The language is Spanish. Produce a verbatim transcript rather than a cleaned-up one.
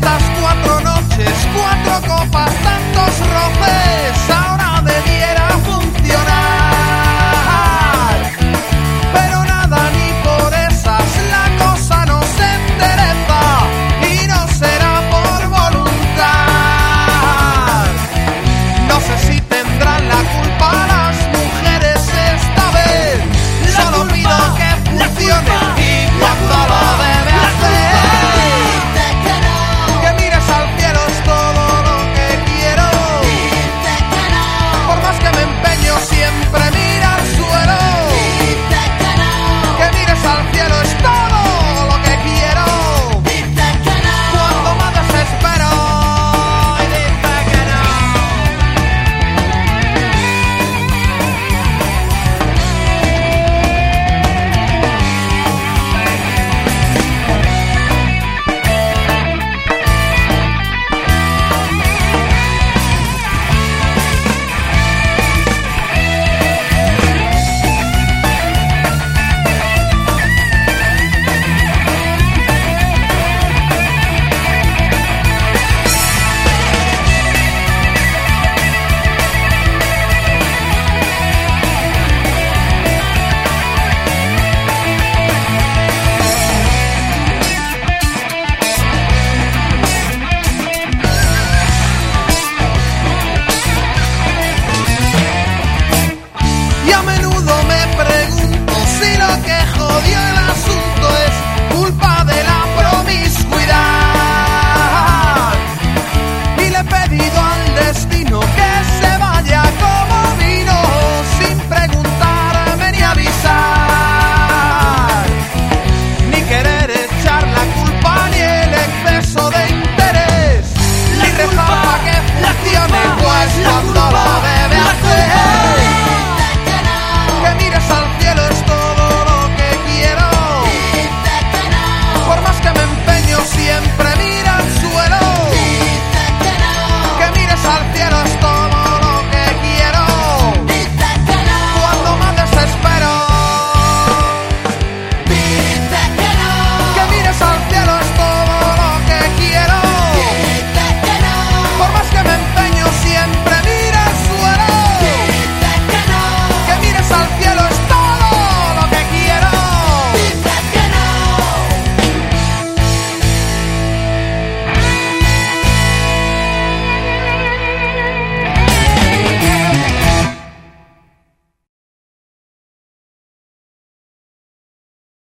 fiestas, cuatro noches, cuatro copas, tantos roces.